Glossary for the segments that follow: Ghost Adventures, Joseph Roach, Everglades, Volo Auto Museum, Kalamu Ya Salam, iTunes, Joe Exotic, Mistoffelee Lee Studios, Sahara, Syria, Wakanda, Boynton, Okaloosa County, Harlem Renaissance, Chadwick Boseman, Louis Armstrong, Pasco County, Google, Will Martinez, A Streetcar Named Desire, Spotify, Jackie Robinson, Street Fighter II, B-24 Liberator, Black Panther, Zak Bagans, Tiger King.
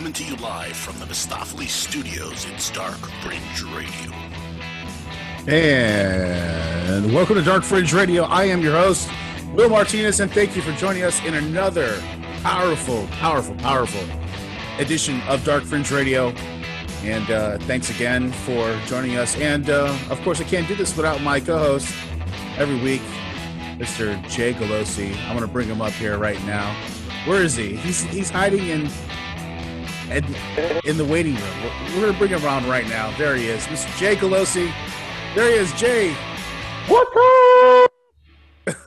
coming to you live from the Mistoffelee Lee Studios. It's Dark Fringe Radio. And welcome to Dark Fringe Radio. I am your host, Will Martinez, and thank you for joining us in another powerful edition of Dark Fringe Radio. And thanks again for joining us. And, of course, I can't do this without my co-host every week, Mr. Jay Colosi. I'm going to bring him up here right now. Where is he? He's hiding in the waiting room. We're going to bring him around right now. There he is. Mr. Jay Colosi. There he is, Jay. What's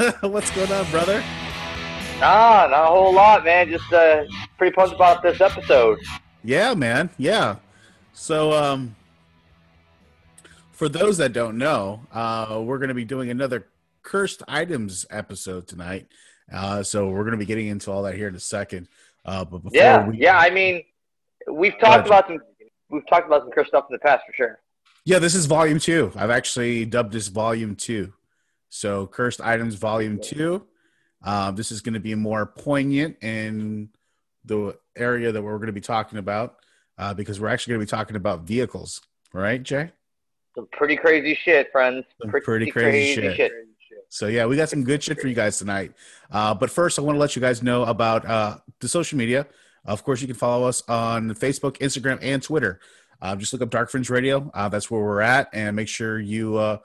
up? What's going on, brother? Nah, not a whole lot, man. Just pretty pumped about this episode. Yeah, man. Yeah. So, for those that don't know, we're going to be doing another Cursed Items episode tonight. So we're going to be getting into all that here in a second. But before I mean, we've talked about some cursed stuff in the past for sure. Yeah, this is volume 2. I've actually dubbed this volume 2. So Cursed Items volume 2. This is going to be more poignant in the area that we're going to be talking about. Because we're actually going to be talking about vehicles, right, Jay? Some pretty crazy shit, friends. Some pretty crazy shit. So, yeah, we got some good shit for you guys tonight. But first, I want to let you guys know about the social media. Of course, you can follow us on Facebook, Instagram, and Twitter. Just look up Dark Fringe Radio. That's where we're at. And make sure you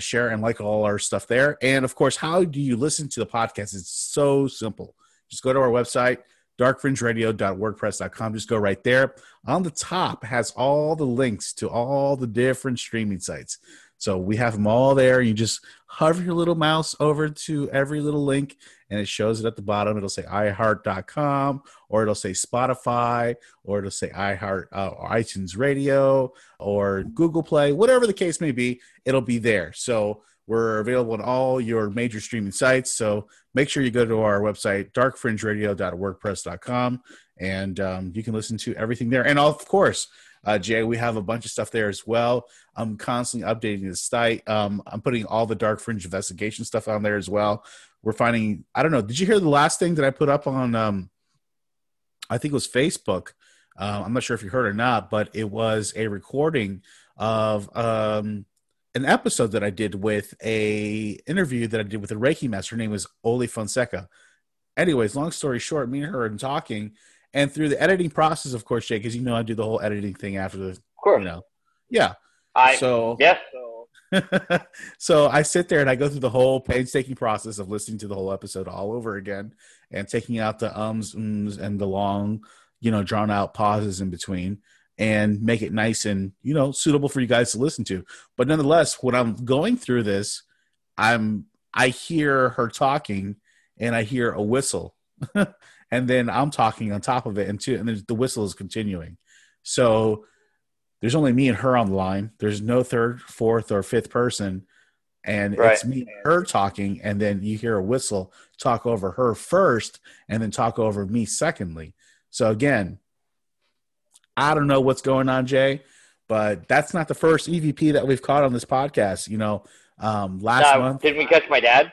share and like all our stuff there. And, of course, how do you listen to the podcast? It's so simple. Just go to our website, darkfringeradio.wordpress.com. Just go right there. On the top has all the links to all the different streaming sites. So we have them all there. You just hover your little mouse over to every little link, and it shows it at the bottom. It'll say iHeart.com, or it'll say Spotify, or it'll say iHeart or iTunes Radio or Google Play, whatever the case may be, it'll be there. So we're available on all your major streaming sites. So make sure you go to our website, darkfringeradio.wordpress.com, and you can listen to everything there. And of course, Jay, we have a bunch of stuff there as well. I'm constantly updating the site. I'm putting all the Dark Fringe investigation stuff on there as well. We're finding, I don't know, did you hear the last thing that I put up on, I think it was Facebook. I'm not sure if you heard or not, but it was a recording of an episode that I did with a interview that I did with a Reiki master. Her name was Oli Fonseca. Anyways, long story short, me and her are talking, and through the editing process, of course, Jay, because you know I do the whole editing thing after the, you know, So I sit there and I go through the whole painstaking process of listening to the whole episode all over again and taking out the ums, ums, and the long, you know, drawn out pauses in between, and make it nice and, you know, suitable for you guys to listen to. But nonetheless, when I'm going through this, I hear her talking and I hear a whistle and then I'm talking on top of it. And then the whistle is continuing. So there's only me and her on the line. There's no third, fourth, or fifth person. And it's me and her talking. And then you hear a whistle, talk over her first, and then talk over me secondly. So again, I don't know what's going on, Jay, but that's not the first EVP that we've caught on this podcast. You know, last month. Didn't we catch my dad?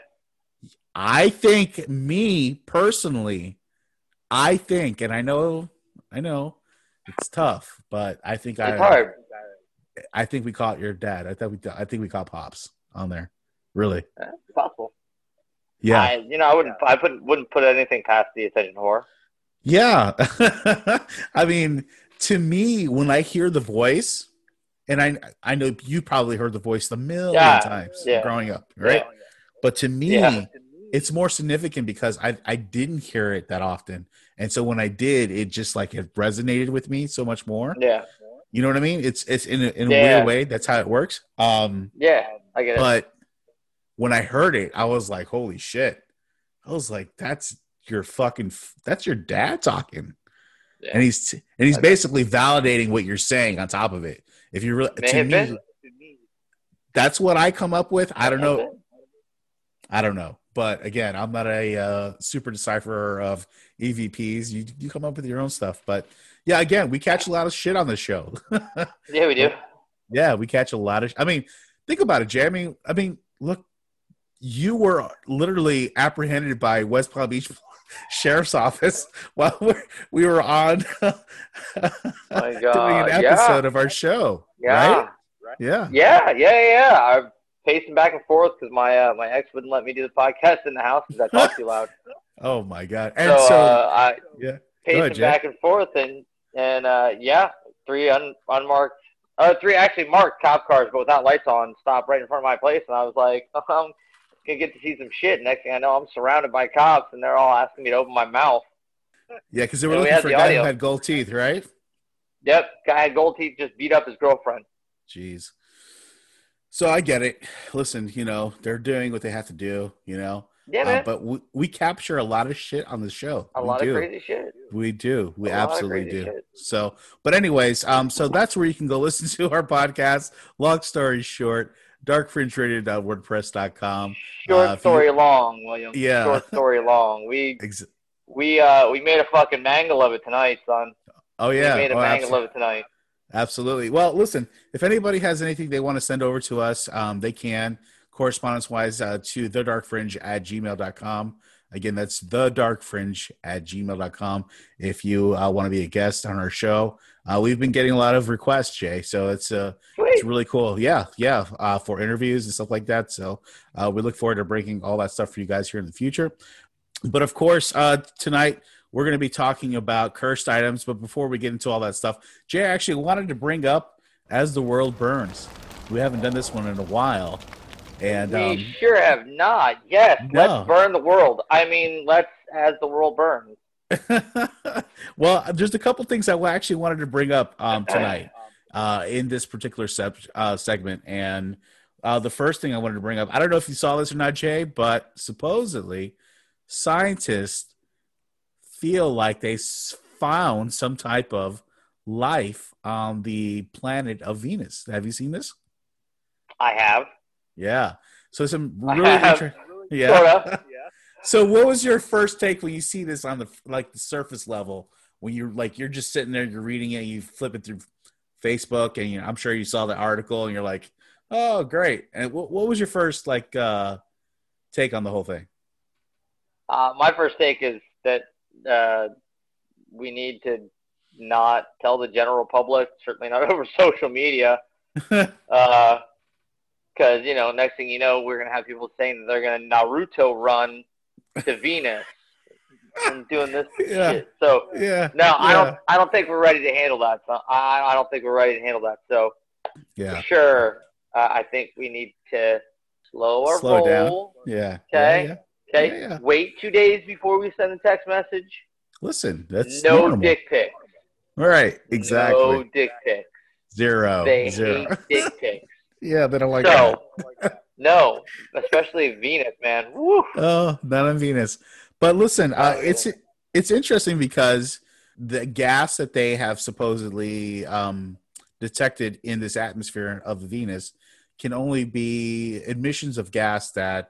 I think me personally, and I know it's tough, but I think it's hard. I think we caught your dad. I think we caught Pops on there. Really? That's possible. Yeah. I wouldn't put anything past the attention whore. Yeah. I mean, to me, when I hear the voice, and I know you probably heard the voice a million times growing up, right? Yeah. But to me, it's more significant because I didn't hear it that often. And so when I did, it just like it resonated with me so much more. Yeah. You know what I mean? It's in a weird way. That's how it works. I get it. But when I heard it, I was like, holy shit. I was like, that's your dad talking. Yeah. And he's basically validating what you're saying on top of it. If you really, to me, that's what I come up with. I don't know. But again, I'm not a super decipherer of EVPs. You come up with your own stuff. But yeah, again, we catch a lot of shit on the show. Yeah, we do. Yeah, we catch a lot of. I mean, think about it, Jay. I mean, look, you were literally apprehended by West Palm Beach sheriff's office while we were on doing an episode of our show. Yeah. Right? Yeah. I'm pacing back and forth because my my ex wouldn't let me do the podcast in the house because I talked too loud. Oh my god! And so I pacing back and forth, and three marked cop cars, but without lights on, stopped right in front of my place, and I was like, I'm gonna get to see some shit. Next thing I know, I'm surrounded by cops, and they're all asking me to open my mouth. Yeah, because they were looking for a guy who had gold teeth, right? Yep, guy had gold teeth, just beat up his girlfriend. Jeez. So I get it. Listen, they're doing what they have to do, Yeah, man. But we capture a lot of shit on the show. A lot of crazy shit. We do. We absolutely do. Shit. So, but anyways, so that's where you can go listen to our podcast. Long story short, darkfringeradio.wordpress.com. Short story long, William. Yeah. Short story long. We made a fucking mangle of it tonight, son. Oh yeah. We made a mangle of it tonight. Absolutely. Well, listen, if anybody has anything they want to send over to us, they can correspondence-wise to thedarkfringe@gmail.com. Again, that's thedarkfringe@gmail.com. If you want to be a guest on our show, we've been getting a lot of requests, Jay. So it's really cool. Yeah. For interviews and stuff like that. So we look forward to breaking all that stuff for you guys here in the future. But of course, tonight, we're going to be talking about cursed items, but before we get into all that stuff, Jay, I actually wanted to bring up As the World Burns. We haven't done this one in a while. And we sure have not. Yes, no. Let's burn the world. I mean, let's As the World Burns. Well, there's a couple things I actually wanted to bring up tonight in this particular segment. And the first thing I wanted to bring up, I don't know if you saw this or not, Jay, but supposedly scientists feel like they found some type of life on the planet of Venus. Have you seen this? I have. Yeah. So some really interesting. Yeah. Sort of. So what was your first take when you see this on the surface level? When you're just sitting there, you're reading it, you flip it through Facebook, and I'm sure you saw the article, and you're like, "Oh, great!" And what was your first take on the whole thing? My first take is that. We need to not tell the general public, certainly not over social media, because next thing you know, we're gonna have people saying that they're gonna Naruto run to Venus and doing this shit. So I don't think we're ready to handle that. So I don't think we're ready to handle that. So for sure, I think we need to slow roll down. Yeah. Okay. Yeah. Okay, Wait 2 days before we send a text message. Listen, that's no normal. Dick pics. All right, exactly. No dick pics. Zero. They hate dick pics. Yeah, they don't like that. No, especially Venus, man. Woo. Oh, not on Venus. But listen, it's interesting because the gas that they have supposedly detected in this atmosphere of Venus can only be emissions of gas that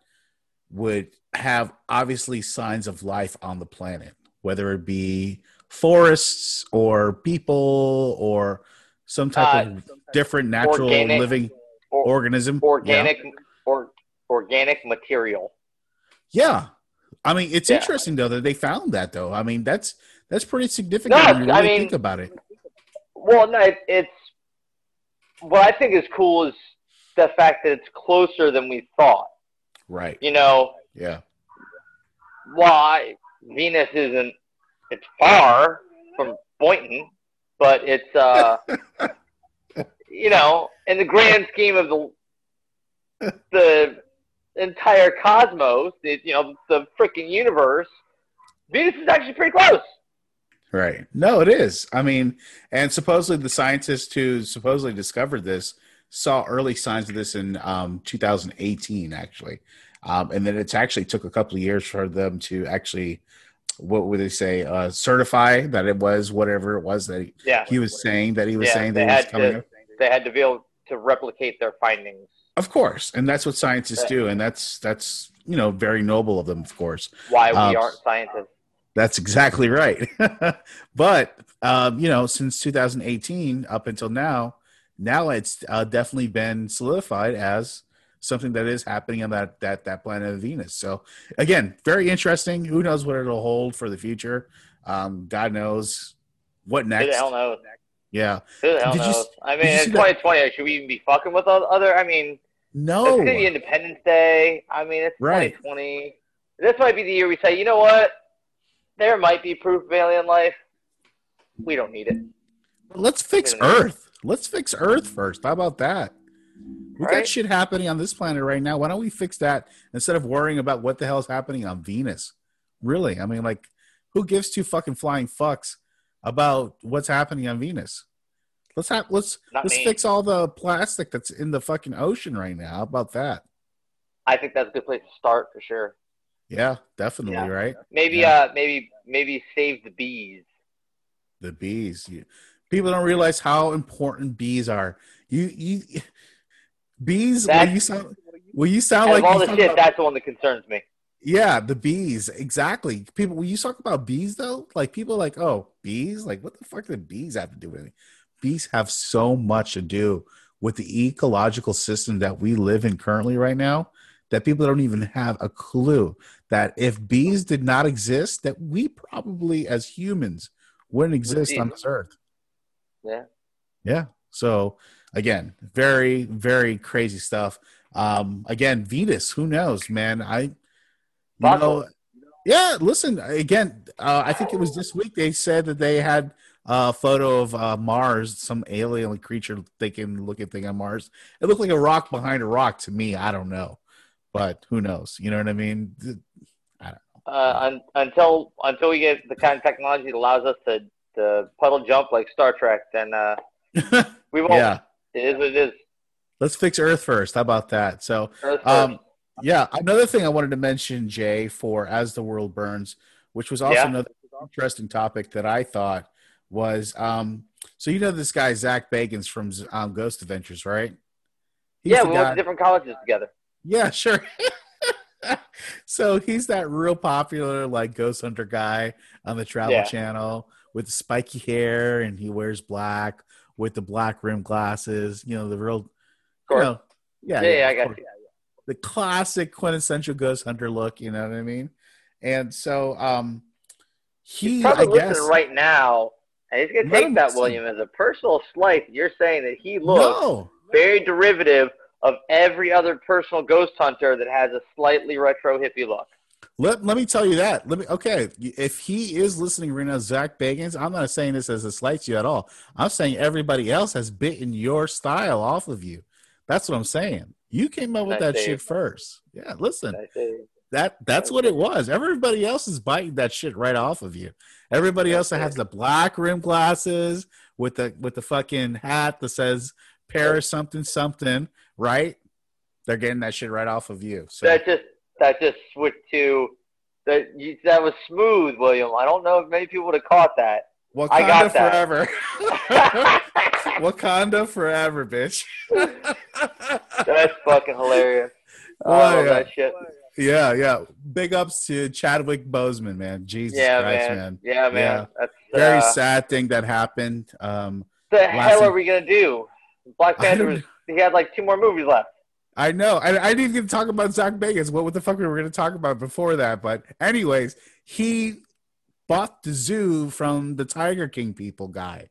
would have obviously signs of life on the planet, whether it be forests or people or some type of different natural living organism. Organic material. Yeah. I mean, it's interesting, though, that they found that, though. I mean, that's pretty significant when you really think about it. Well, no, it's – what I think is cool is the fact that it's closer than we thought. Right. Yeah. Why Venus isn't? It's far from Boynton, but it's in the grand scheme of the entire cosmos, the freaking universe, Venus is actually pretty close. Right. No, it is. I mean, and supposedly the scientists who supposedly discovered this saw early signs of this in 2018, actually. And then it's actually took a couple of years for them to actually, what would they say, certify that it was whatever it was that he was saying that was coming up. They had to be able to replicate their findings. Of course. And that's what scientists do. And that's very noble of them, of course. Why we aren't scientists. That's exactly right. But, since 2018 up until now, it's definitely been solidified as something that is happening on that planet of Venus. So again, very interesting. Who knows what it'll hold for the future? God knows what next. Who the hell knows? Yeah. Who the hell knows? I mean, in 2020, should we even be fucking with other? I mean, no. It's going to be Independence Day. I mean, it's 2020. This might be the year we say, you know what? There might be proof of alien life. We don't need it. Let's fix Earth. Let's fix Earth first. How about that? We got shit happening on this planet right now. Why don't we fix that instead of worrying about what the hell is happening on Venus? Really? I mean, like, who gives two fucking flying fucks about what's happening on Venus? Let's fix all the plastic that's in the fucking ocean right now. How about that? I think that's a good place to start for sure. Yeah, definitely, right? Maybe save the bees. The bees. People don't realize how important bees are. You bees. Will you sound like all the shit? That's the one that concerns me. Yeah, the bees. Exactly. People. When you talk about bees, though, like people are like, oh, bees. Like, what the fuck do bees have to do with anything? Bees have so much to do with the ecological system that we live in currently right now, that people don't even have a clue that if bees did not exist, that we probably as humans wouldn't exist on this earth. Yeah. Yeah. So again, very, very crazy stuff. Again, Venus, who knows, man? Yeah. Listen, again, I think it was this week. They said that they had a photo of Mars, some alien creature looking thing on Mars. It looked like a rock behind a rock to me. I don't know. But who knows? You know what I mean? I don't know. Until we get the kind of technology that allows us to puddle jump like Star Trek, then we won't. Yeah. It is what it is. Let's fix Earth first. How about that? So, yeah. Another thing I wanted to mention, Jay, for As the World Burns, which was also another interesting topic that I thought was, so you know this guy, Zak Bagans from Ghost Adventures, right? We went to different colleges together. Yeah, sure. So he's that real popular like ghost hunter guy on the Travel Channel with the spiky hair, and he wears black with the black rim glasses. You know, the real, you know, I got you. The classic quintessential ghost hunter look. You know what I mean? And so he's probably listening right now, and he's gonna take that, William, as a personal slight. You're saying that he looks very derivative of every other personal ghost hunter that has a slightly retro hippie look. Let me tell you that. If he is listening right now, Zak Bagans, I'm not saying this as a slight to you at all. I'm saying everybody else has bitten your style off of you. That's what I'm saying. You came up with that shit first. Yeah, listen. That's what it was. Everybody else is biting that shit right off of you. Everybody else that has the black rim glasses with the fucking hat that says Paris something something. Right, they're getting that shit right off of you. So that just switched to that. That was smooth, William. I don't know if many people would have caught that. Wakanda I got that. Forever. Wakanda forever, bitch. That's fucking hilarious. I love that shit. Yeah. Big ups to Chadwick Boseman, man. Jesus Christ, man. Yeah, man. That's very sad thing that happened. The hell are we gonna do? Black Panther was. He had like 2 more movies left. I know. I didn't even talk about Zak Bagans. What the fuck we were going to talk about before that. But anyways, he bought the zoo from the Tiger King people guy,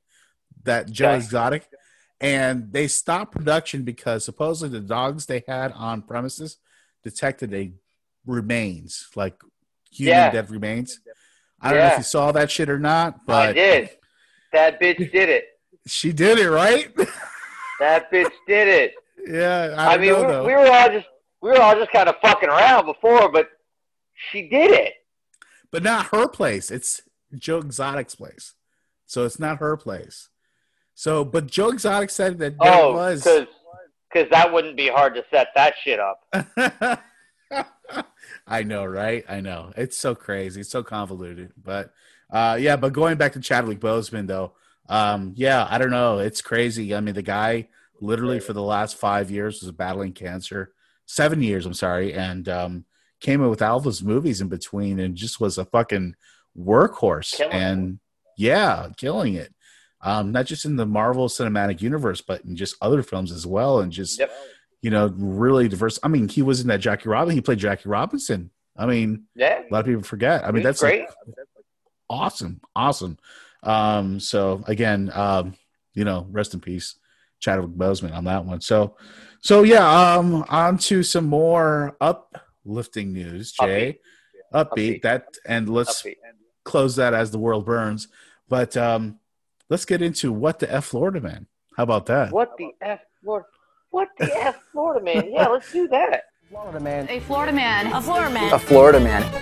that Joe Exotic. And they stopped production because supposedly the dogs they had on premises detected remains, like human dead remains. I don't know if you saw that shit or not. But I did. That bitch did it. She did it, right? That bitch did it. Yeah, I mean, know, we were all just kind of fucking around before, but she did it. But not her place. It's Joe Exotic's place, so it's not her place. So, but Joe Exotic said that was because that wouldn't be hard to set that shit up. I know, right? I know. It's so crazy. It's so convoluted. But but going back to Chadwick Boseman though. I don't know. It's crazy. I mean, the guy literally for the last 5 years was battling cancer, 7 years, I'm sorry. And, came in with all those movies in between and just was a fucking workhorse killing it. Not just in the Marvel Cinematic Universe, but in just other films as well. And just you know, really diverse. I mean, he was in that Jackie Robinson. He played Jackie Robinson. I mean, yeah, a lot of people forget. I mean, that's great. Awesome. So again, you know, rest in peace, Chadwick Boseman on that one. So yeah, on to some more uplifting news, Jay. Upbeat. Close that as the world burns. But let's get into What the F Florida Man. How about that? What the F Florida Man. Yeah, let's do that. A Florida man.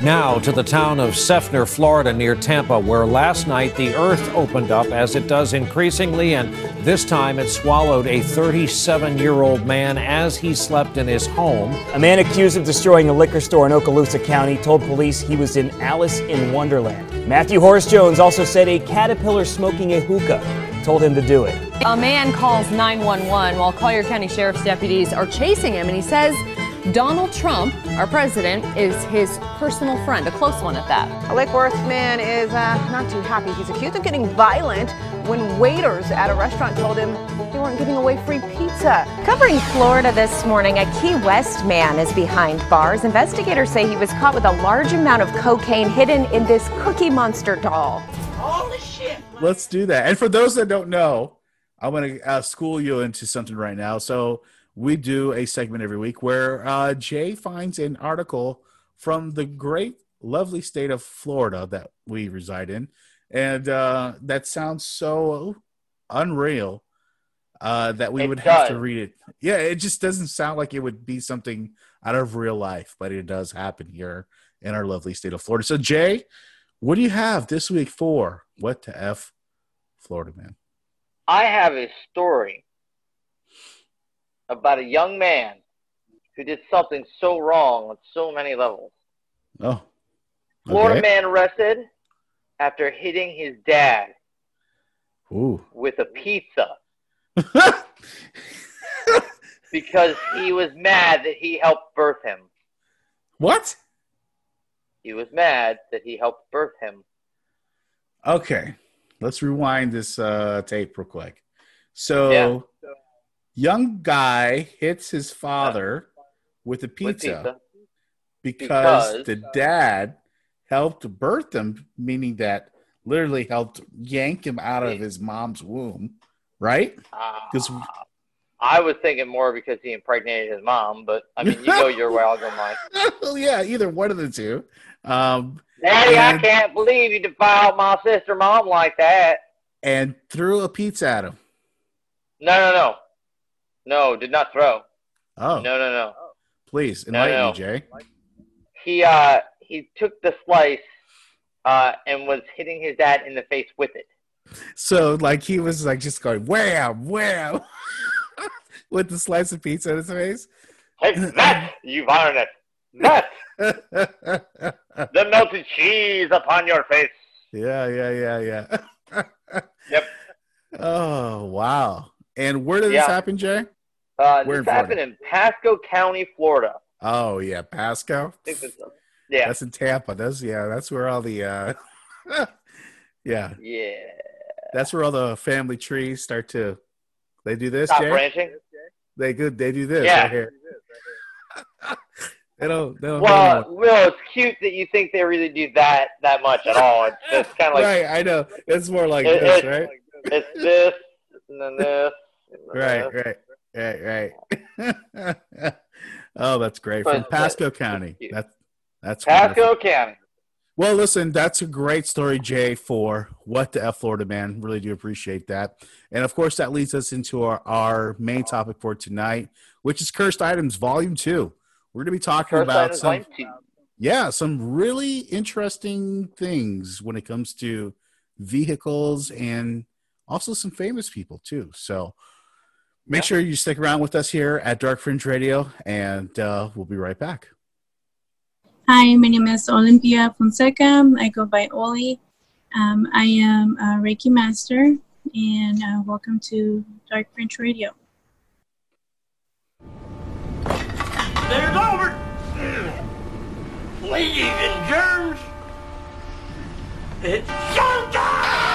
Now to the town of Seffner, Florida, near Tampa, where last night the earth opened up as it does increasingly, and this time it swallowed a 37-year-old man as he slept in his home. A man accused of destroying a liquor store in Okaloosa County told police he was in Alice in Wonderland. Matthew Horace Jones also said a caterpillar smoking a hookah told him to do it. A man calls 911 while Collier County Sheriff's deputies are chasing him, and he says Donald Trump, our president, is his personal friend, a close one at that. A Lake Worth man is not too happy. He's accused of getting violent when waiters at a restaurant told him they weren't giving away free pizza. Covering Florida this morning, a Key West man is behind bars. Investigators say he was caught with a large amount of cocaine hidden in this Cookie Monster doll. Holy shit! Let's do that. And for those that don't know, I'm going to school you into something right now. So we do a segment every week where Jay finds an article from the great, lovely state of Florida that we reside in. And that sounds so unreal that we would have to read it. Yeah, it just doesn't sound like it would be something out of real life, but it does happen here in our lovely state of Florida. So, Jay, what do you have this week for What the F Florida Man? I have a story about a young man who did something so wrong on so many levels. Oh. Okay. Florida man arrested after hitting his dad with a pizza because he was mad that he helped birth him. What? He was mad that he helped birth him. Okay. Let's rewind this tape real quick. So... yeah. Young guy hits his father with a pizza. Because the dad helped birth him, meaning that literally helped yank him out of his mom's womb, right? I was thinking more because he impregnated his mom, but I mean, you go your way, I'll go mine. Well, yeah, either one of the two. Daddy, I can't believe you defiled my sister mom like that. And threw a pizza at him. No, did not throw. Oh. No. Please, enlighten me, Jay. He took the slice and was hitting his dad in the face with it. So, like, he was, like, just going, wham, wham, with the slice of pizza in his face? Hey, that, you've earned it. That. The melted cheese upon your face. Yeah. Yep. Oh, wow. And where did this happen, Jay? This happened in Pasco County, Florida. Oh, yeah, Pasco? I think that's, yeah. That's in Tampa. That's where all the Yeah. That's where all the family trees start to – they do this, Jay? Branching? They do this right here. they don't Will, it's cute that you think they really do that much at all. It's just kind of like – right, I know. It's more like this, right? It's this and then this. Right. Oh, that's great. From Pasco County. That's Pasco wonderful. County. Well, listen, that's a great story, Jay, for What the F Florida Man. Really do appreciate that. And, of course, that leads us into our main topic for tonight, which is Cursed Items Volume 2. We're going to be talking about some really interesting things when it comes to vehicles and also some famous people, too. So make sure you stick around with us here at Dark Fringe Radio, and we'll be right back. Hi, my name is Olympia Fonseca. I go by Oli. I am a Reiki master, and welcome to Dark Fringe Radio. There's over, ladies and germs, it's showtime!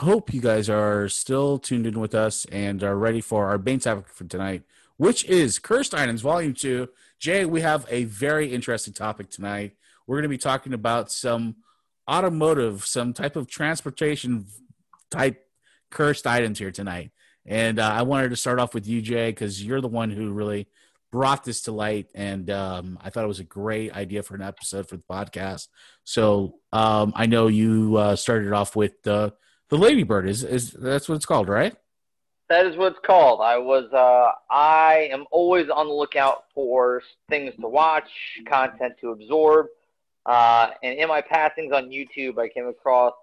hope you guys are still tuned in with us and are ready for our main topic for tonight, which is Cursed Items Volume 2. Jay, we have a very interesting topic tonight. We're going to be talking about some automotive, some type of transportation type cursed items here tonight. And I wanted to start off with you, Jay, because you're the one who really brought this to light. And I thought it was a great idea for an episode for the podcast. So I know you started off with the Ladybird. Is that's what it's called, right? That is what it's called. I am always on the lookout for things to watch, content to absorb. And in my passings on YouTube, I came across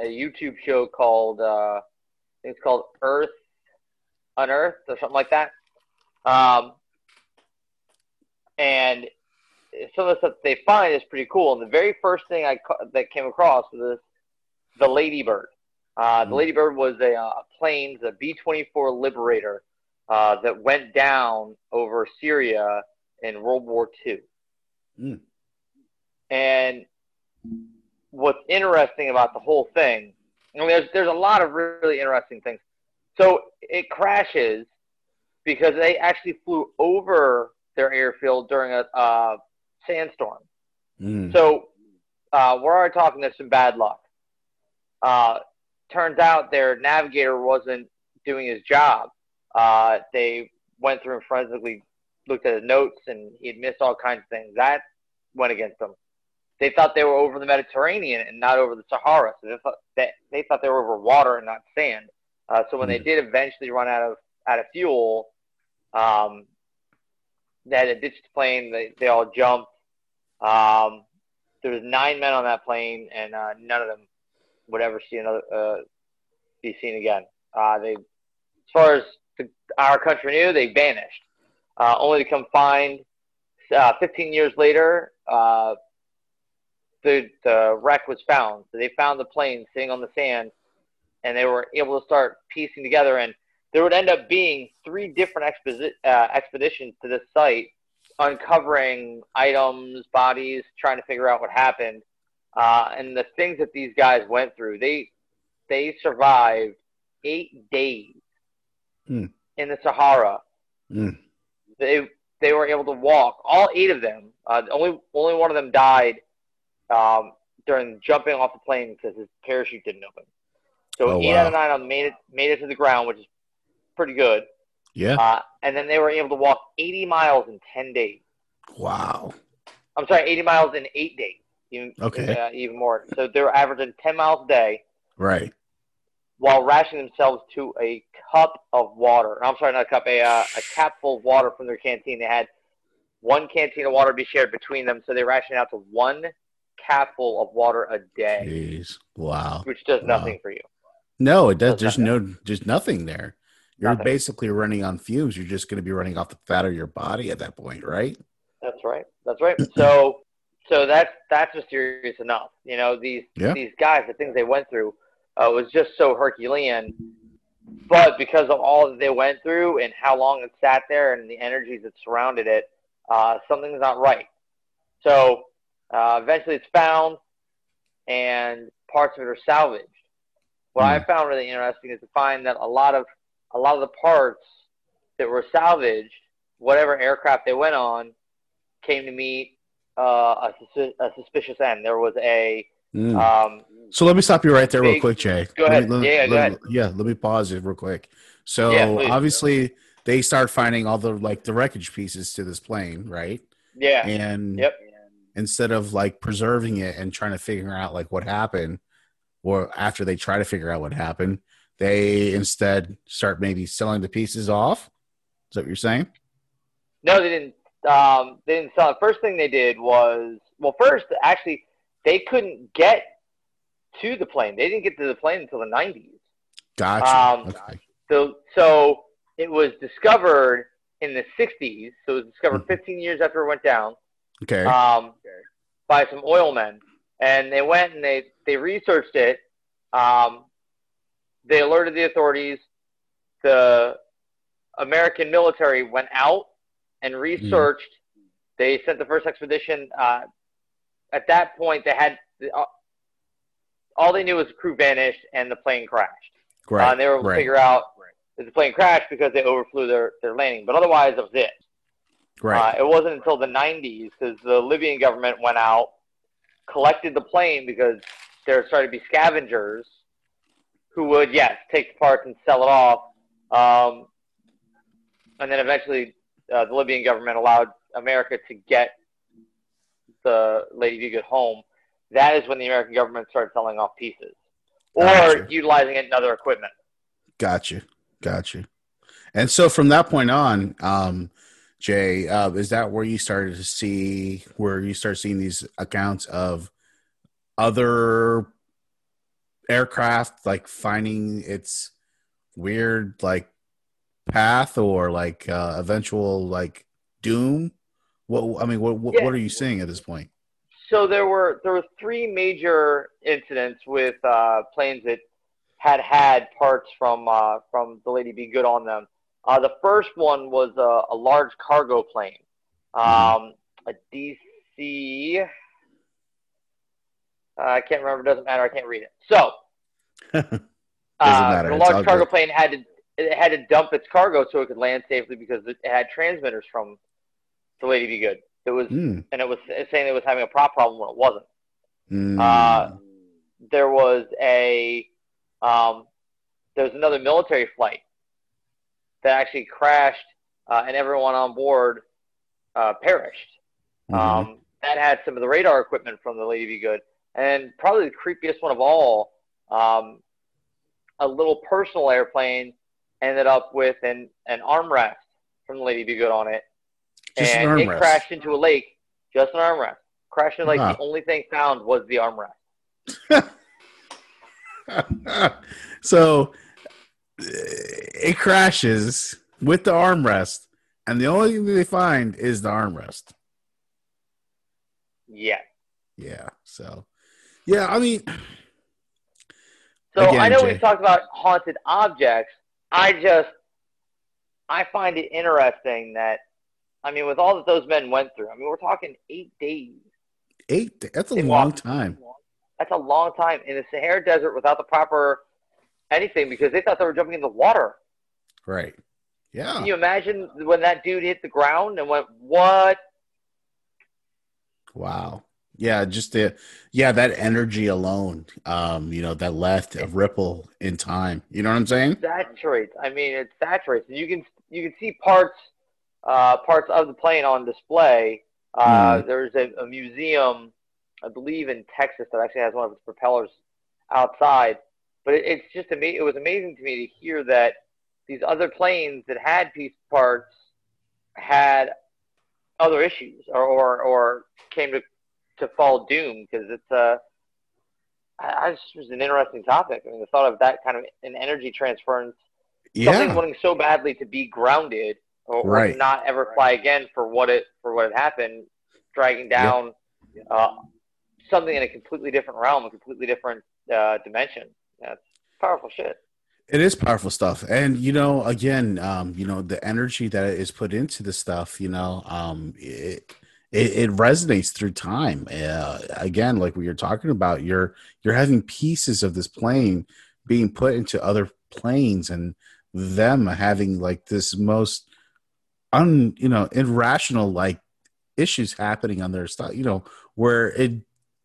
a YouTube show called I think it's called Earth Unearthed or something like that. And some of the stuff they find is pretty cool. And the very first thing that came across was the Lady Bird. The Lady Bird was a plane, the B-24 Liberator, that went down over Syria in World War II. Mm. And what's interesting about the whole thing, I mean, there's a lot of really interesting things. So it crashes because they actually flew over their airfield during a sandstorm. Mm. So we're already talking, there's some bad luck. Turns out their navigator wasn't doing his job. They went through and forensically looked at his notes, and he had missed all kinds of things. That went against them. They thought they were over the Mediterranean and not over the Sahara. So they thought they were over water and not sand. So when they did eventually run out of fuel, they had a ditched plane. They all jumped. There was 9 men on that plane, and none of them would ever be seen again. They, as far as our country knew, they vanished. Only to come find 15 years later, the wreck was found. So they found the plane sitting on the sand, and they were able to start piecing together. And there would end up being 3 different expeditions to this site, uncovering items, bodies, trying to figure out what happened. And the things that these guys went through, they survived 8 days in the Sahara. Mm. They were able to walk, all 8 of them. Only one of them died during jumping off the plane because his parachute didn't open. So 8 out of 9 of them made it to the ground, which is pretty good. Yeah. And then they were able to walk 80 miles in 10 days. Wow. I'm sorry, 80 miles in 8 days. Even more. So they were averaging 10 miles a day. Right. While rationing themselves to a cup of water. I'm sorry, not a cup, a cap full of water from their canteen. They had 1 canteen of water to be shared between them, so they rationed out to 1 cap full of water a day. Jeez. Wow. Which does nothing for you. No, it does. There's nothing there. You're basically running on fumes. You're just going to be running off the fat of your body at that point, right? That's right. So that's mysterious enough. You know, these guys, the things they went through was just so Herculean. But because of all that they went through and how long it sat there and the energies that surrounded it, something's not right. So eventually it's found, and parts of it are salvaged. What I found really interesting is to find that a lot of the parts that were salvaged, whatever aircraft they went on, came to meet a suspicious end. There was a so let me stop you right there real quick, Jay. Go ahead. Let me pause it real quick. So obviously they start finding all the wreckage pieces to this plane, right? Yeah. And instead of preserving it and trying to figure out what happened, or after they try to figure out what happened, they instead start maybe selling the pieces off. Is that what you're saying? No, they didn't. They didn't sell it. First thing they did was, actually, they couldn't get to the plane. They didn't get to the plane until the 90s. Gotcha. Okay. So it was discovered in the 60s. So it was discovered 15 years after it went down. Okay. By some oil men, and they went and they researched it. They alerted the authorities. The American military went out and researched. They sent the first expedition. At that point, they had all they knew was the crew vanished and the plane crashed. Right. And they were able to figure out that the plane crashed because they overflew their landing. But otherwise, that was it. Right. It wasn't until the 90s because the Libyan government went out, collected the plane because there started to be scavengers who would, take the parts and sell it off. And then eventually the Libyan government allowed America to get the Lady Be Good home. That is when the American government started selling off pieces or utilizing another equipment. Got you. And so from that point on, Jay, is that where you started to see these accounts of other aircraft like finding its weird like path or like eventual like doom? What are you seeing at this point? So there were three major incidents with planes that had parts from the Lady Be Good on them. The first one was a large cargo plane, a DC. I can't remember. Doesn't matter. I can't read it. So, the large cargo plane had to dump its cargo so it could land safely because it had transmitters from the Lady Be Good. It was and it was saying it was having a prop problem when it wasn't. There was another military flight that actually crashed, and everyone on board perished. That had some of the radar equipment from the Lady Be Good. And probably the creepiest one of all, a little personal airplane ended up with an armrest from the Lady Be Good on it. Just and it crashed into a lake, just an armrest. Crashed into a lake, The only thing found was the armrest. So it crashes with the armrest, and the only thing they find is the armrest. Yeah. So, I mean. So again, I know Jay, we've talked about haunted objects. I find it interesting that, with all that those men went through, we're talking 8 days. 8 days? That's a long time. That's a long time in the Sahara Desert without the proper anything because they thought they were jumping in the water. Right. Yeah. Can you imagine when that dude hit the ground and went, what? Wow. Yeah, just that energy alone, that left a ripple in time. You know what I'm saying? Saturates. It saturates. You can see parts of the plane on display. There's a museum, I believe, in Texas that actually has one of its propellers outside. But it's just amazing. It was amazing to me to hear that these other planes that had piece parts had other issues or came to fall doomed because it's it was an interesting topic. The thought of that kind of an energy transference, something wanting so badly to be grounded or not ever fly again for what had happened, dragging down something in a completely different realm, a completely different dimension. That's powerful shit. It is powerful stuff. And, again, the energy that is put into the stuff, it resonates through time. Again, like we were talking about, you're having pieces of this plane being put into other planes and them having like this most irrational like issues happening on their stuff, where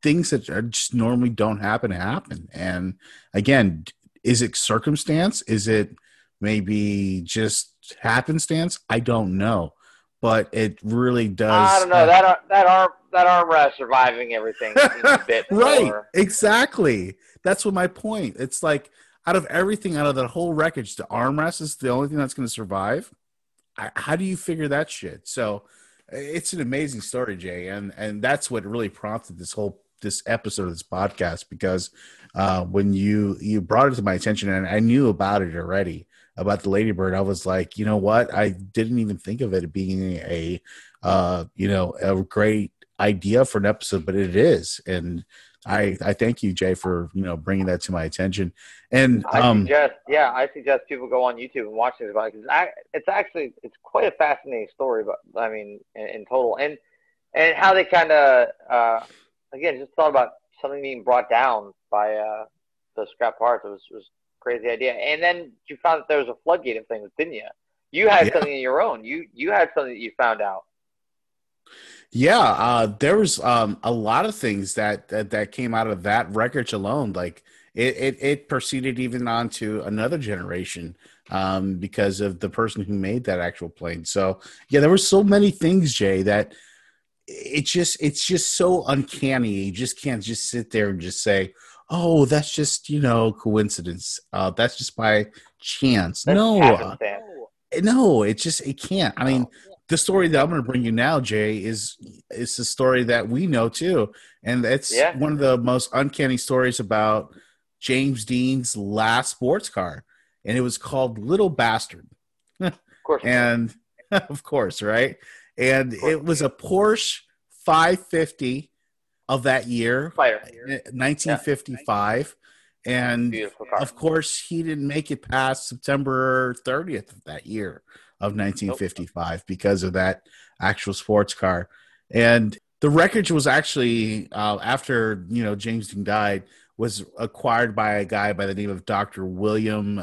things that are just normally don't happen. And again, is it circumstance? Is it maybe just happenstance? I don't know. But it really does. I don't know that armrest surviving everything is a bit right. More. Exactly. That's what my point. It's like out of that whole wreckage, the armrest is the only thing that's going to survive. How do you figure that shit? So it's an amazing story, Jay, and that's what really prompted this episode of this podcast because when you brought it to my attention and I knew about it already. About the Ladybird, I was like, you know what? I didn't even think of it being a great idea for an episode, but it is. And I thank you, Jay, for bringing that to my attention. And I suggest people go on YouTube and watch this because it's quite a fascinating story. But in total, and how they kind of again just thought about something being brought down by the scrap parts. It was a crazy idea. And then you found that there was a floodgate of things, didn't you? You had something of your own. You had something that you found out. Yeah, there was a lot of things that came out of that wreckage alone. Like it proceeded even on to another generation because of the person who made that actual plane. So yeah, there were so many things, Jay, that it's just so uncanny. You just can't just sit there and just say, "Oh, that's just coincidence. That's just by chance." No, it can't. I mean. The story that I'm going to bring you now, Jay, is the story that we know too, and it's one of the most uncanny stories about James Dean's last sports car, and it was called Little Bastard. Of course, and of course, right? And course, it was a Porsche 550 of that year, 1955, and of course, he didn't make it past September 30th of that year. Of 1955 because of that actual sports car. And the wreckage was actually after James Dean died, was acquired by a guy by the name of Dr. William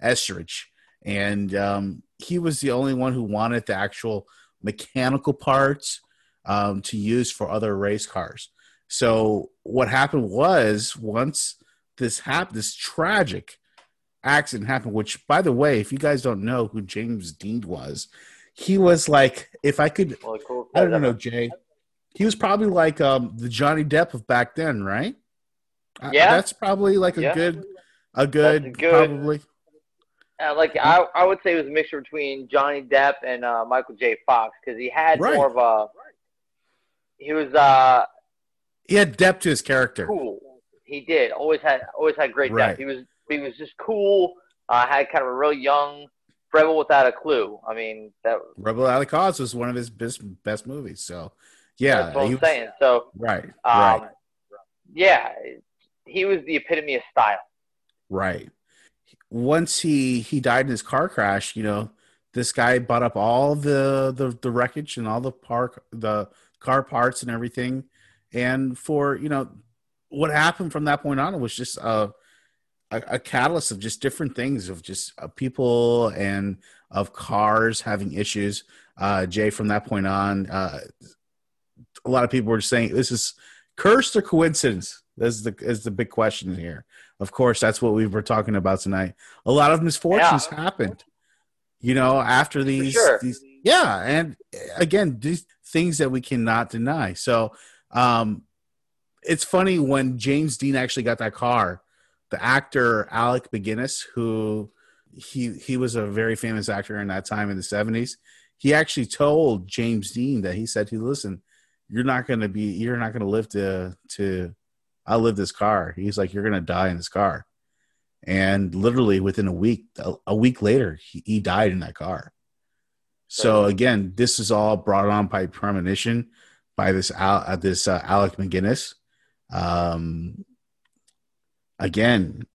Estridge, and he was the only one who wanted the actual mechanical parts to use for other race cars. So what happened was, once this tragic accident happened, which, by the way, if you guys don't know who James Dean was, he was like, if I could, I don't know, Jay, he was probably like the Johnny Depp of back then, right? Yeah, that's probably like a good probably. Like I would say it was a mixture between Johnny Depp and Michael J. Fox, because he had more of a, he was he had depth to his character. Cool, he did. Always had great depth. He was just cool. Had kind of a real young Rebel Without a Clue. I mean, that Rebel Without a Cause was one of his best movies. So, yeah, that's what I'm saying. So, right. Yeah, he was the epitome of style. Right. Once he died in his car crash, this guy bought up all the wreckage and all the car parts and everything. And for what happened from that point on was just a catalyst of just different things, of just people and of cars having issues. Jay, from that point on, a lot of people were saying, this is cursed or coincidence? Is the big question here. Of course, that's what we were talking about tonight. A lot of misfortunes happened, after these, for sure. And again, these things that we cannot deny. So it's funny, when James Dean actually got that car, the actor Alec Guinness, who he was a very famous actor in that time in the 70s, he actually told James Dean that he said, "Hey, listen, you're not gonna live to outlive this car." He's like, "You're gonna die in this car," and literally within a week later, he died in that car. So again, this is all brought on by premonition, by this Alec Guinness. Again,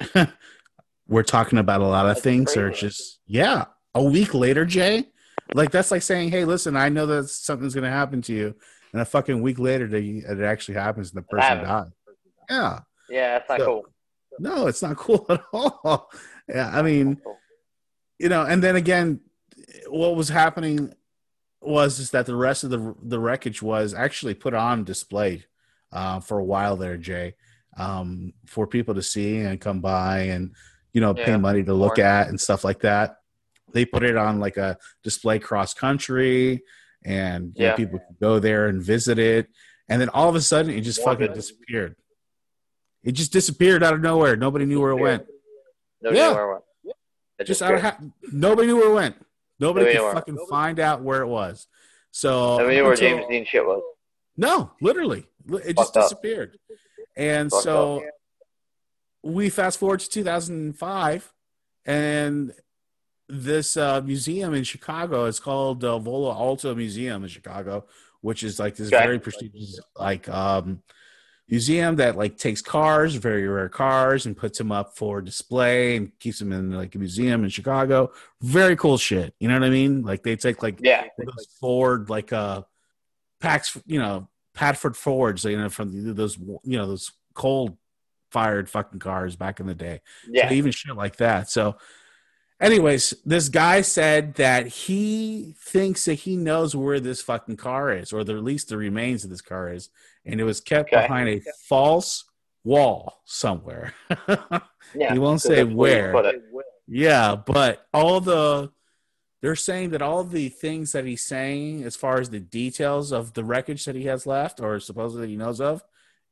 we're talking about a lot of things that are just, a week later, Jay. Like, that's like saying, "Hey, listen, I know that something's going to happen to you," and a fucking week later, it actually happens and the person dies. Yeah. Yeah, that's not cool. No, it's not cool at all. Yeah, I mean, and then again, what was happening was is that the rest of the wreckage was actually put on display for a while there, Jay. For people to see and come by and, pay money to look at and stuff like that. They put it on like a display cross country, and people could go there and visit it. And then all of a sudden it just fucking disappeared. It just disappeared out of nowhere. Nobody knew where it went. Nobody knew where it went. Nobody could fucking find out where it was. So nobody knew where James Dean shit was. No, literally. It just disappeared. And so we fast forward to 2005, and this museum in Chicago is called Volo Auto Museum in Chicago, which is like this very prestigious museum that like takes cars, very rare cars, and puts them up for display and keeps them in like a museum in Chicago. Very cool shit. You know what I mean? Like they take Ford, like Patford Fords, from those coal fired fucking cars back in the day. Yeah. So even shit like that. So anyways, this guy said that he thinks that he knows where this fucking car is, or at least the remains of this car is. And it was kept behind a false wall somewhere. Yeah, he won't say where. Yeah, but they're saying that all the things that he's saying, as far as the details of the wreckage that he has left, or supposedly he knows of,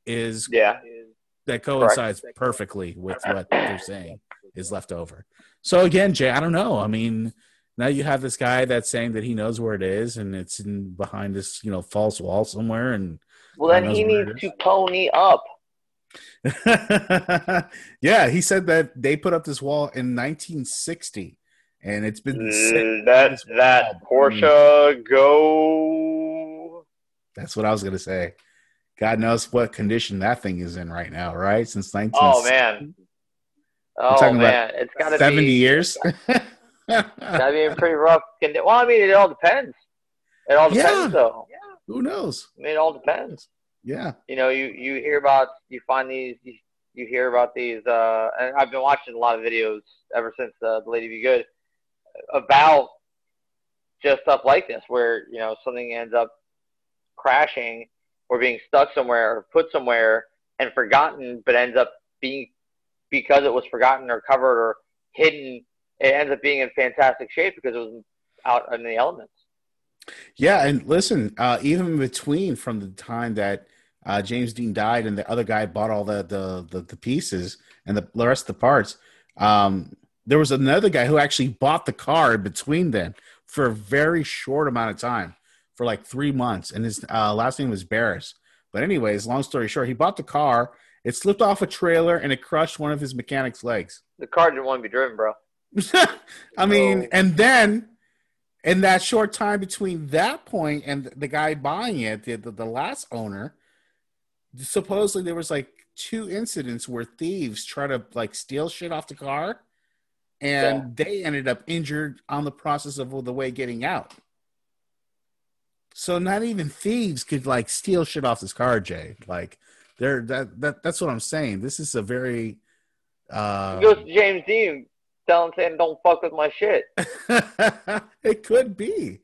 is that coincides perfectly with what they're saying is left over. So again, Jay, I don't know. I mean, now you have this guy that's saying that he knows where it is, and it's in behind this, you know, false wall somewhere. And well, then he needs to pony up. Yeah, he said that they put up this wall in 1960. And it's been that Porsche go. That's what I was gonna say. God knows what condition that thing is in right now, right? Since 19. Oh man. Oh man, it's gotta 70 years. That'd be a pretty rough condition. Well, I mean, it all depends. It all depends, though. Yeah. Who knows? I mean, it all depends. Yeah. You know, you hear about you hear about these, and I've been watching a lot of videos ever since the Lady Be Good, about just stuff like this, where, you know, something ends up crashing or being stuck somewhere or put somewhere and forgotten, but ends up being, because it was forgotten or covered or hidden, it ends up being in fantastic shape because it was out in the elements. Yeah, and listen, even between from the time that James Dean died and the other guy bought all the pieces and the rest of the parts, there was another guy who actually bought the car in between then for a very short amount of time, for like 3 months. And his last name was Barris. But anyways, long story short, he bought the car. It slipped off a trailer and it crushed one of his mechanic's legs. The car didn't want to be driven, bro. I mean, and then in that short time between that point and the guy buying it, the last owner, supposedly there was like 2 incidents where thieves try to like steal shit off the car. And they ended up injured on the process of the way getting out. So not even thieves could like steal shit off this car, Jay. Like, that's what I'm saying. This is a very it goes to James Dean, saying, "Don't fuck with my shit." It could be.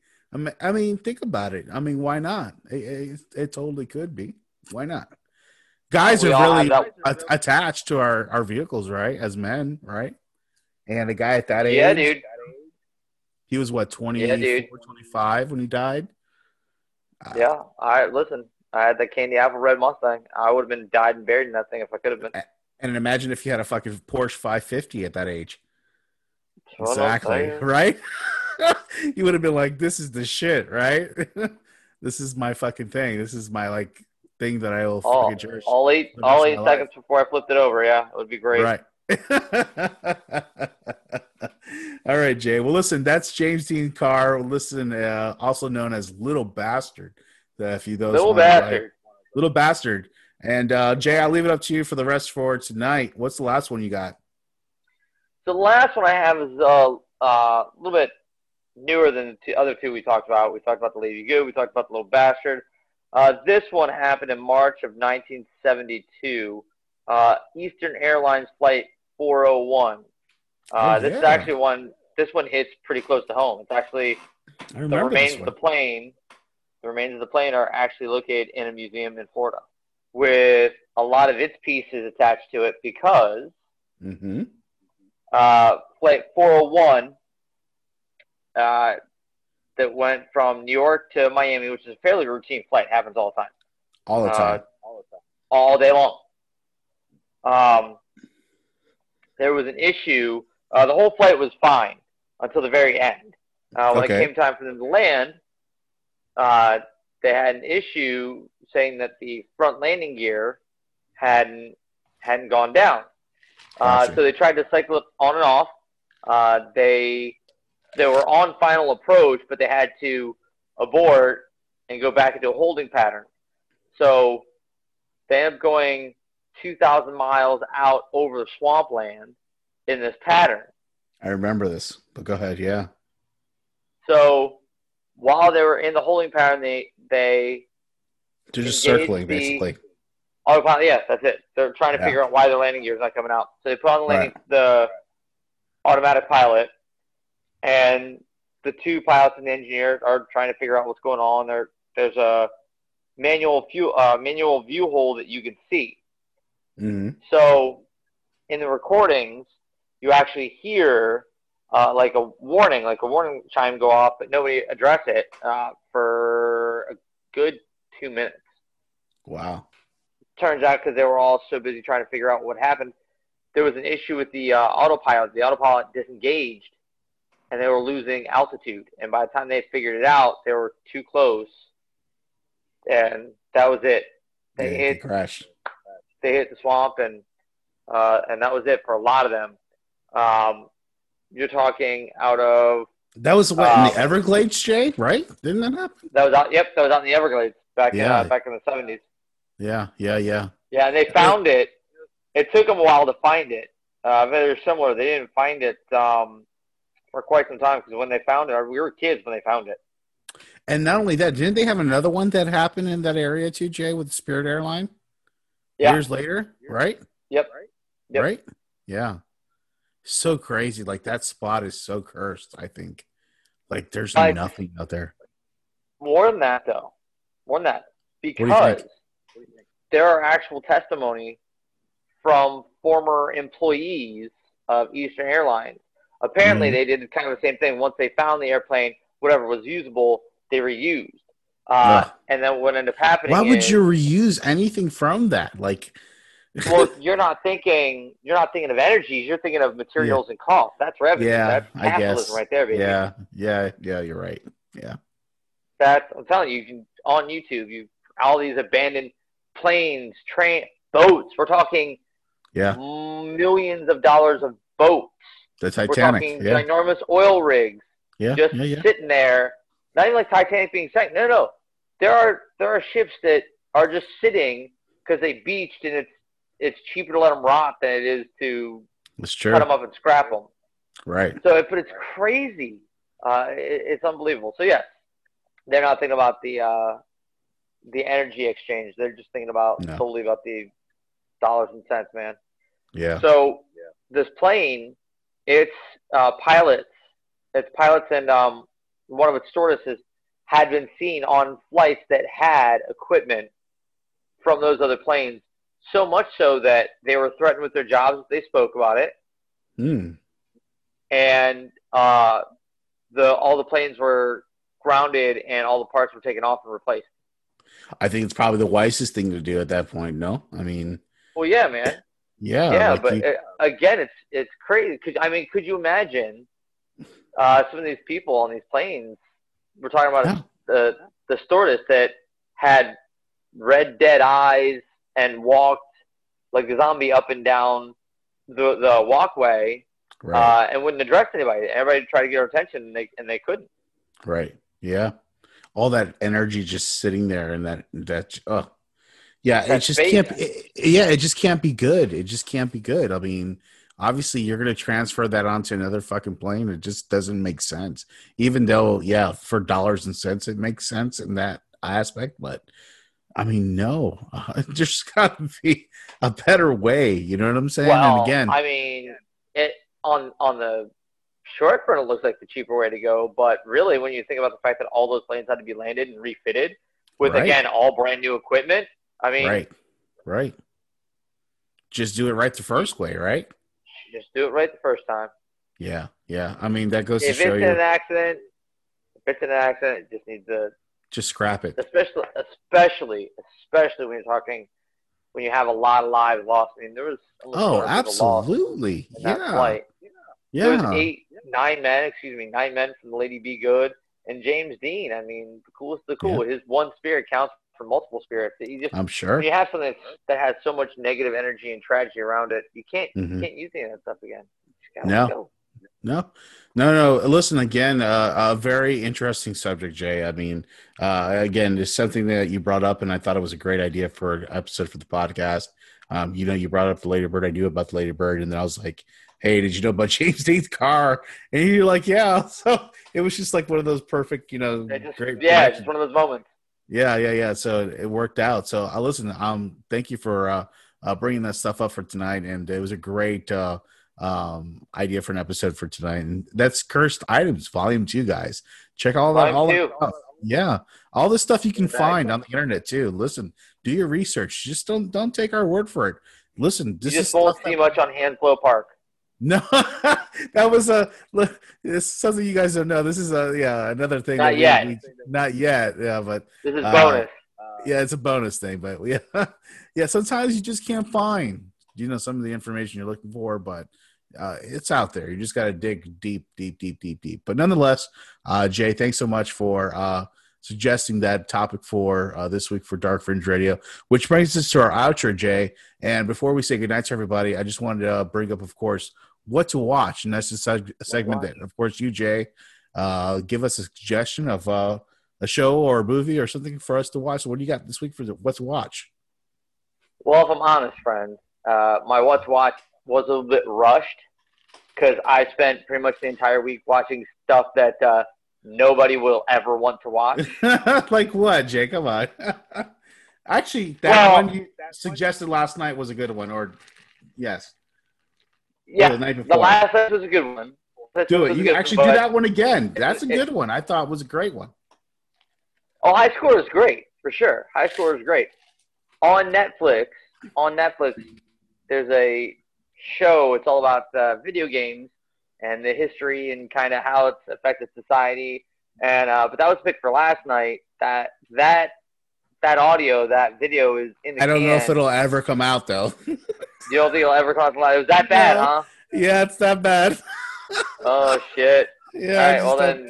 I mean, think about it. I mean, why not? It totally could be. Why not? Guys are really attached to our vehicles, right? As men, right? And the guy at that age, dude, he was what, 24, 25 when he died? I had the candy apple red Mustang. I would have been died and buried in that thing if I could have been. And imagine if you had a fucking Porsche 550 at that age. Exactly, right? You would have been like, this is the shit, right? This is my fucking thing. This is my like thing that I will fucking cherish. All eight seconds before I flipped it over, yeah. It would be great. Right. All right, Jay. Well, listen, that's James Dean Carr. Listen, also known as Little Bastard. Little Bastard. And Jay, I'll leave it up to you for the rest for tonight. What's the last one you got? The last one I have is a little bit newer than the other two we talked about. We talked about the Lady Goo. We talked about the Little Bastard. This one happened in March of 1972. Eastern Airlines Flight 401. This is actually one. This one hits pretty close to home. It's actually the remains of the plane are actually located in a museum in Florida, with a lot of its pieces attached to it because Flight 401 that went from New York to Miami, which is a fairly routine flight, happens all the time. All day long. There was an issue. The whole flight was fine until the very end. When it came time for them to land, they had an issue saying that the front landing gear hadn't gone down. So they tried to cycle it on and off. They were on final approach, but they had to abort and go back into a holding pattern. So they ended up going 2,000 miles out over the swampland in this pattern. I remember this, but go ahead, yeah. So while they were in the holding pattern, they're just circling, basically. Oli Fonseca, yes, that's it. They're trying to figure out why their landing gear is not coming out. So they put on the landing, the automatic pilot, and the two pilots and the engineer are trying to figure out what's going on. There's a manual view hole that you can see. Mm-hmm. So in the recordings, you actually hear like a warning chime go off, but nobody addressed it for a good 2 minutes. Wow. Turns out, because they were all so busy trying to figure out what happened, there was an issue with the autopilot. The autopilot disengaged, and they were losing altitude. And by the time they figured it out, they were too close, and that was it. They crashed. They hit the swamp, and that was it for a lot of them. You're talking out of that was what in the Everglades, Jay, right? Didn't that happen? That was out. Yep, that was out in the Everglades back in the 70s. Yeah, and they found it. It took them a while to find it. Very similar. They didn't find it for quite some time, because when they found it, we were kids when they found it. And not only that, didn't they have another one that happened in that area too, Jay, with Spirit Airlines? Yeah. Years later, right? Yep. Right? Yeah. So crazy. Like, that spot is so cursed, I think. Like, there's nothing out there. More than that, though. Because there are actual testimony from former employees of Eastern Airlines. Apparently, they did kind of the same thing. Once they found the airplane, whatever was usable, they reused. And then what ended up happening Why would you reuse anything from that? Like, well, you're not thinking of energies. You're thinking of materials and costs. That's revenue. Yeah, that's capitalism right there, baby. Yeah. You're right. Yeah. I'm telling you, on YouTube, all these abandoned planes, train, boats. We're talking millions of dollars of boats. The Titanic. We're talking ginormous oil rigs. Just sitting there. Not even like Titanic being sank. No. There are ships that are just sitting because they beached, and it's cheaper to let them rot than it is to cut them up and scrap them. Right. So, but it's crazy. It's unbelievable. So yes, they're not thinking about the energy exchange. They're just thinking solely about the dollars and cents, man. Yeah. So this plane, its pilots and one of its stewardesses had been seen on flights that had equipment from those other planes, so much so that they were threatened with their jobs if they spoke about it. Mm. And all the planes were grounded, and all the parts were taken off and replaced. I think it's probably the wisest thing to do at that point. No, I mean, well, yeah, man. Yeah. Like, but again, it's crazy. Could you imagine some of these people on these planes? We're talking about the stewardess that had red, dead eyes and walked like a zombie up and down the walkway, and wouldn't address anybody. Everybody tried to get her attention, and they couldn't. Right. Yeah. All that energy just sitting there, and that space can't. It just can't be good. It just can't be good. I mean, obviously, you're going to transfer that onto another fucking plane. It just doesn't make sense. Even though, for dollars and cents, it makes sense in that aspect. But I mean, no, there's got to be a better way. You know what I'm saying? Well, and again, I mean, it on the short run, it looks like the cheaper way to go, but really, when you think about the fact that all those planes had to be landed and refitted with all brand new equipment, I mean, right, just do it right the first way, right? Just do it right the first time. Yeah. I mean, that goes to show you. If it's an accident, it just needs to just scrap it. Especially when you're talking when you have a lot of lives lost. I mean, there was absolutely that flight. Yeah. There was 9 men from the Lady Be Good and James Dean. I mean, the coolest. His one spirit counts for multiple spirits. I'm sure. When you have something that has so much negative energy and tragedy around it, you can't use any of that stuff again. No. Listen, again, a very interesting subject, Jay. I mean, again, it's something that you brought up, and I thought it was a great idea for an episode for the podcast. You brought up the Lady Bird. I knew about the Lady Bird, and then I was like, hey, did you know about James Dean's car? And you're like, yeah. So it was just like one of those perfect, great. Yeah, just one of those moments. Yeah. So it worked out. So listen, thank you for bringing that stuff up for tonight. And it was a great idea for an episode for tonight. And that's Cursed Items, Volume 2, guys. Check all that. Yeah. All this stuff you can find on the internet too. Listen, do your research. Just don't take our word for it. Listen, this is stuff that... too much on Hanslow Park. No, that was it's something you guys don't know. This is another thing. Not yet. Yeah, but this is bonus. It's a bonus thing. But yeah. Sometimes you just can't find some of the information you're looking for, but it's out there. You just got to dig deep. But nonetheless, Jay, thanks so much for suggesting that topic for this week for Dark Fringe Radio, which brings us to our outro, Jay. And before we say goodnight to everybody, I just wanted to bring up, of course, what to watch. And that's a segment that, of course, you, Jay, give us a suggestion of a show or a movie or something for us to watch. So what do you got this week for what to watch? Well, if I'm honest, friend, my what to watch was a little bit rushed because I spent pretty much the entire week watching stuff that nobody will ever want to watch. Like what, Jay? Come on. Actually, one you suggested last night was a good one. Or yes. Yeah, or the night before. The last night was a good one. Do that one again. That's a good one. I thought it was a great one. Oh, High Score is great, for sure. High Score is great. On Netflix, there's a show. It's all about video games and the history and kind of how it's affected society. And but that was picked for last night. That audio, that video is in the I don't know if it'll ever come out, though. You don't think it'll ever come out? It was that bad, huh? Yeah, it's that bad. Oh, shit. Yeah. All right,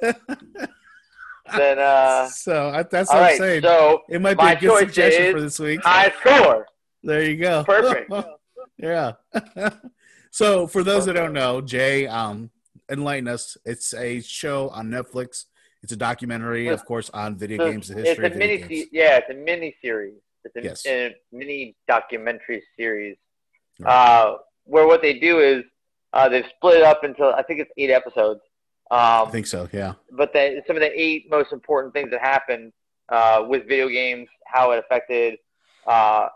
well, then so that's what I'm saying. So it might be a good suggestion for this week. High Score. There you go. Perfect. Yeah. So, for those that don't know, Jay, enlighten us. It's a show on Netflix. It's a documentary, of course, on video games, the history of video games. Yeah, it's a mini-series. It's a mini-documentary series where what they do is they've split it up into, I think it's 8 episodes. I think so, yeah. But some of the 8 most important things that happened with video games, how it's affected our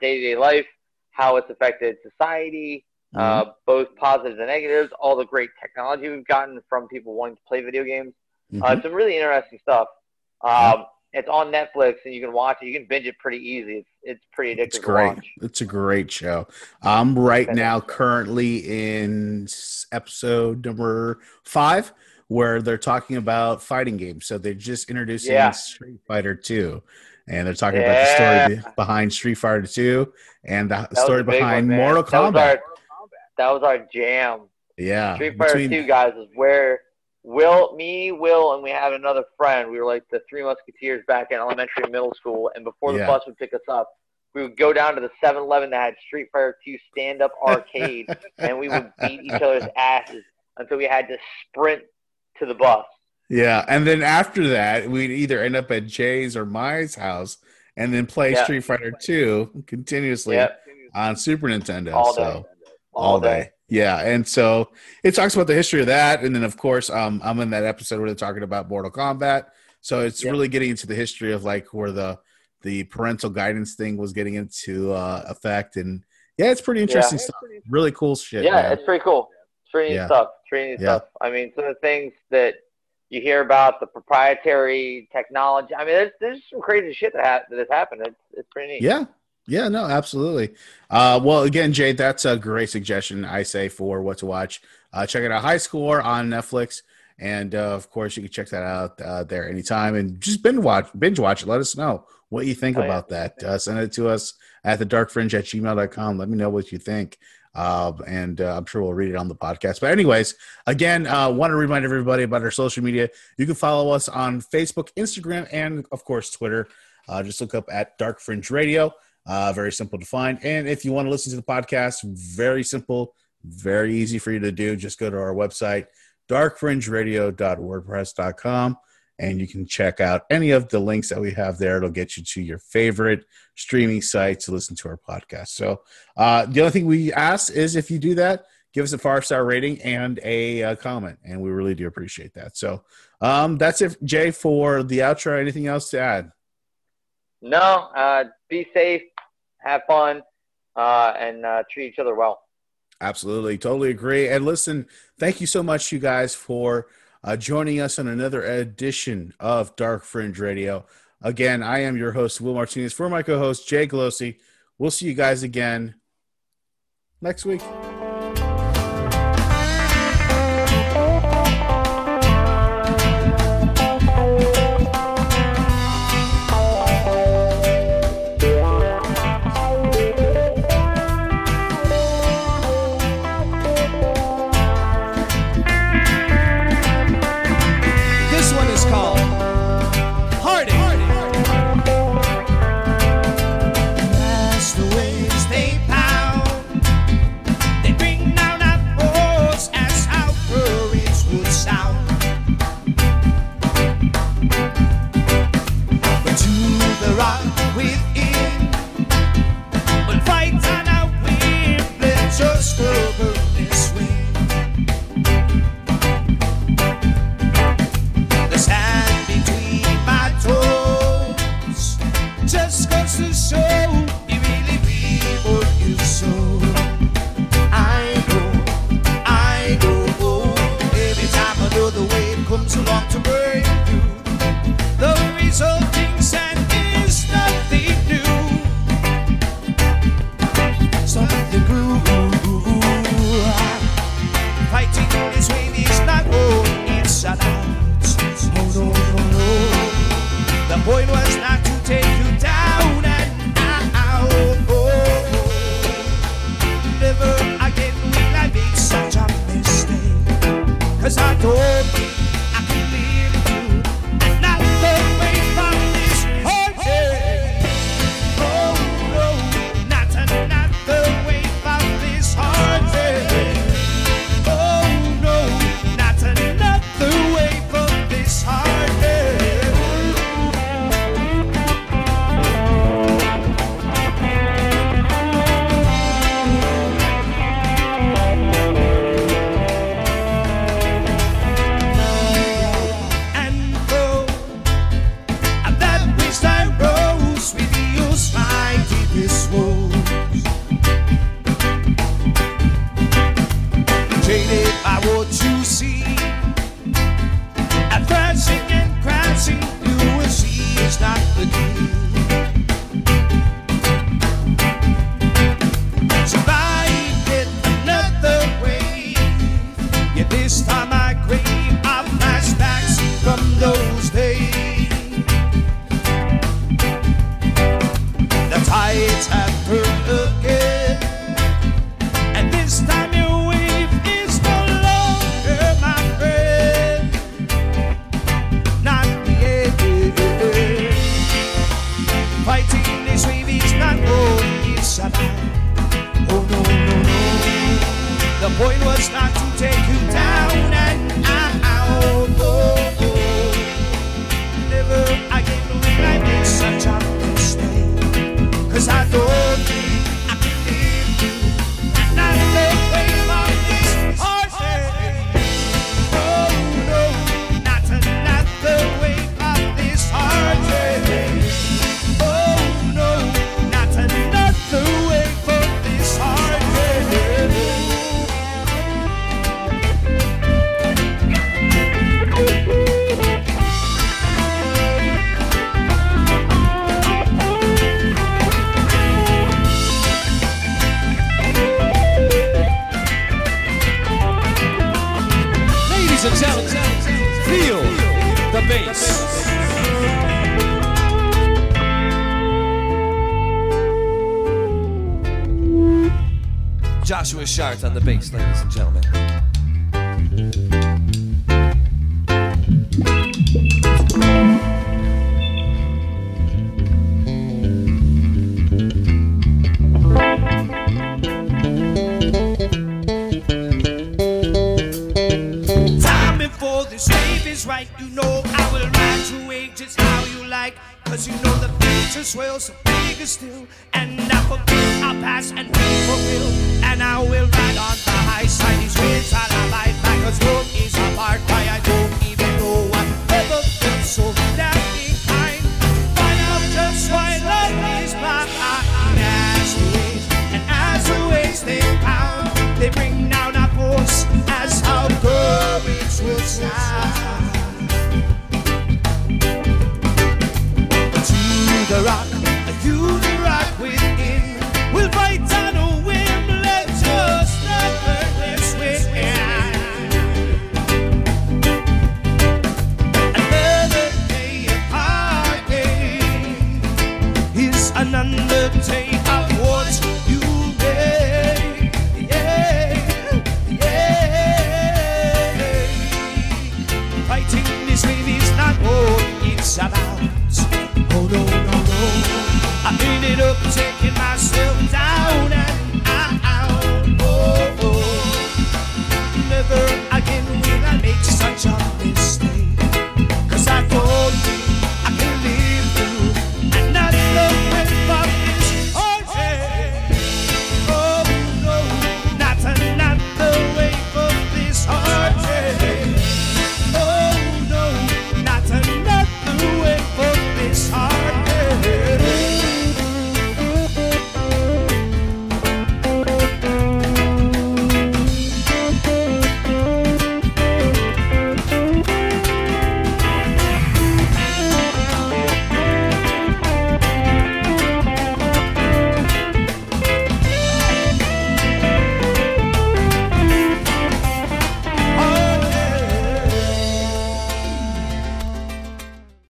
day-to-day life, how it's affected society, both positives and negatives, all the great technology we've gotten from people wanting to play video games. Mm-hmm. It's some really interesting stuff. It's on Netflix, and you can watch it. You can binge it pretty easy. It's pretty addictive. It's great. To watch. It's a great show. I'm now currently in episode number 5, where they're talking about fighting games. So they're just introducing Street Fighter II. And they're talking about the story behind Street Fighter II and the story behind Mortal Kombat. That was our jam. Yeah. Street Fighter II, guys, is where Will, and we had another friend. We were like the 3 Musketeers back in elementary and middle school. And before the bus would pick us up, we would go down to the 7-Eleven that had Street Fighter II stand-up arcade. And we would beat each other's asses until we had to sprint to the bus. Yeah, and then after that, we'd either end up at Jay's or my house and then play Street Fighter 2 continuously on Super Nintendo. All day. Yeah, and so it talks about the history of that. And then, of course, I'm in that episode where they're talking about Mortal Kombat. So it's really getting into the history of like where the parental guidance thing was getting into effect. And, it's pretty interesting stuff. Really cool shit. Yeah, man. It's pretty cool. It's pretty neat stuff. I mean, some of the things that you hear about the proprietary technology. I mean, there's some crazy shit that has happened. It's pretty neat. Yeah, no, absolutely. Well, again, Jay, that's a great suggestion, I say, for what to watch. Check out High Score on Netflix. And, of course, you can check that out there anytime. And just binge watch it. Let us know what you think about that. Send it to us at thedarkfringe@gmail.com. Let me know what you think. And I'm sure we'll read it on the podcast. But anyways, again, want to remind everybody about our social media. You can follow us on Facebook, Instagram, and, of course, Twitter. Just look up at Dark Fringe Radio. Very simple to find. And if you want to listen to the podcast, very simple, very easy for you to do. Just go to our website, darkfringeradio.wordpress.com, and you can check out any of the links that we have there. It'll get you to your favorite streaming site to listen to our podcast. So the only thing we ask is if you do that, give us a 5-star rating and a comment, and we really do appreciate that. So that's it, Jay, for the outro. Anything else to add? No, be safe, have fun, and treat each other well. Absolutely. Totally agree. And listen, thank you so much, you guys, for joining us on another edition of Dark Fringe Radio. Again, I am your host, Will Martinez, for my co-host, Jay Colosi. We'll see you guys again next week. On the bass, ladies and gentlemen. Timing for this wave is right, you know I will ride to ages how you like, cause you know the future swells so bigger still, and I fulfill, I'll pass and be fulfilled, and I will ride on the high side. These wheels are alive, my control is apart. Why I don't even know what ever felt so damn behind. Find out just why love is blind. As the waves, and as the waves they pound, they bring down our force as our courage will sound. The rock, you the rock within. We'll fight on a whim, let us not hurtless win. Another day of parting is another day of what you made. Yeah, yeah. Fighting this wave is not all it's about. Oh no. I ended up taking myself down.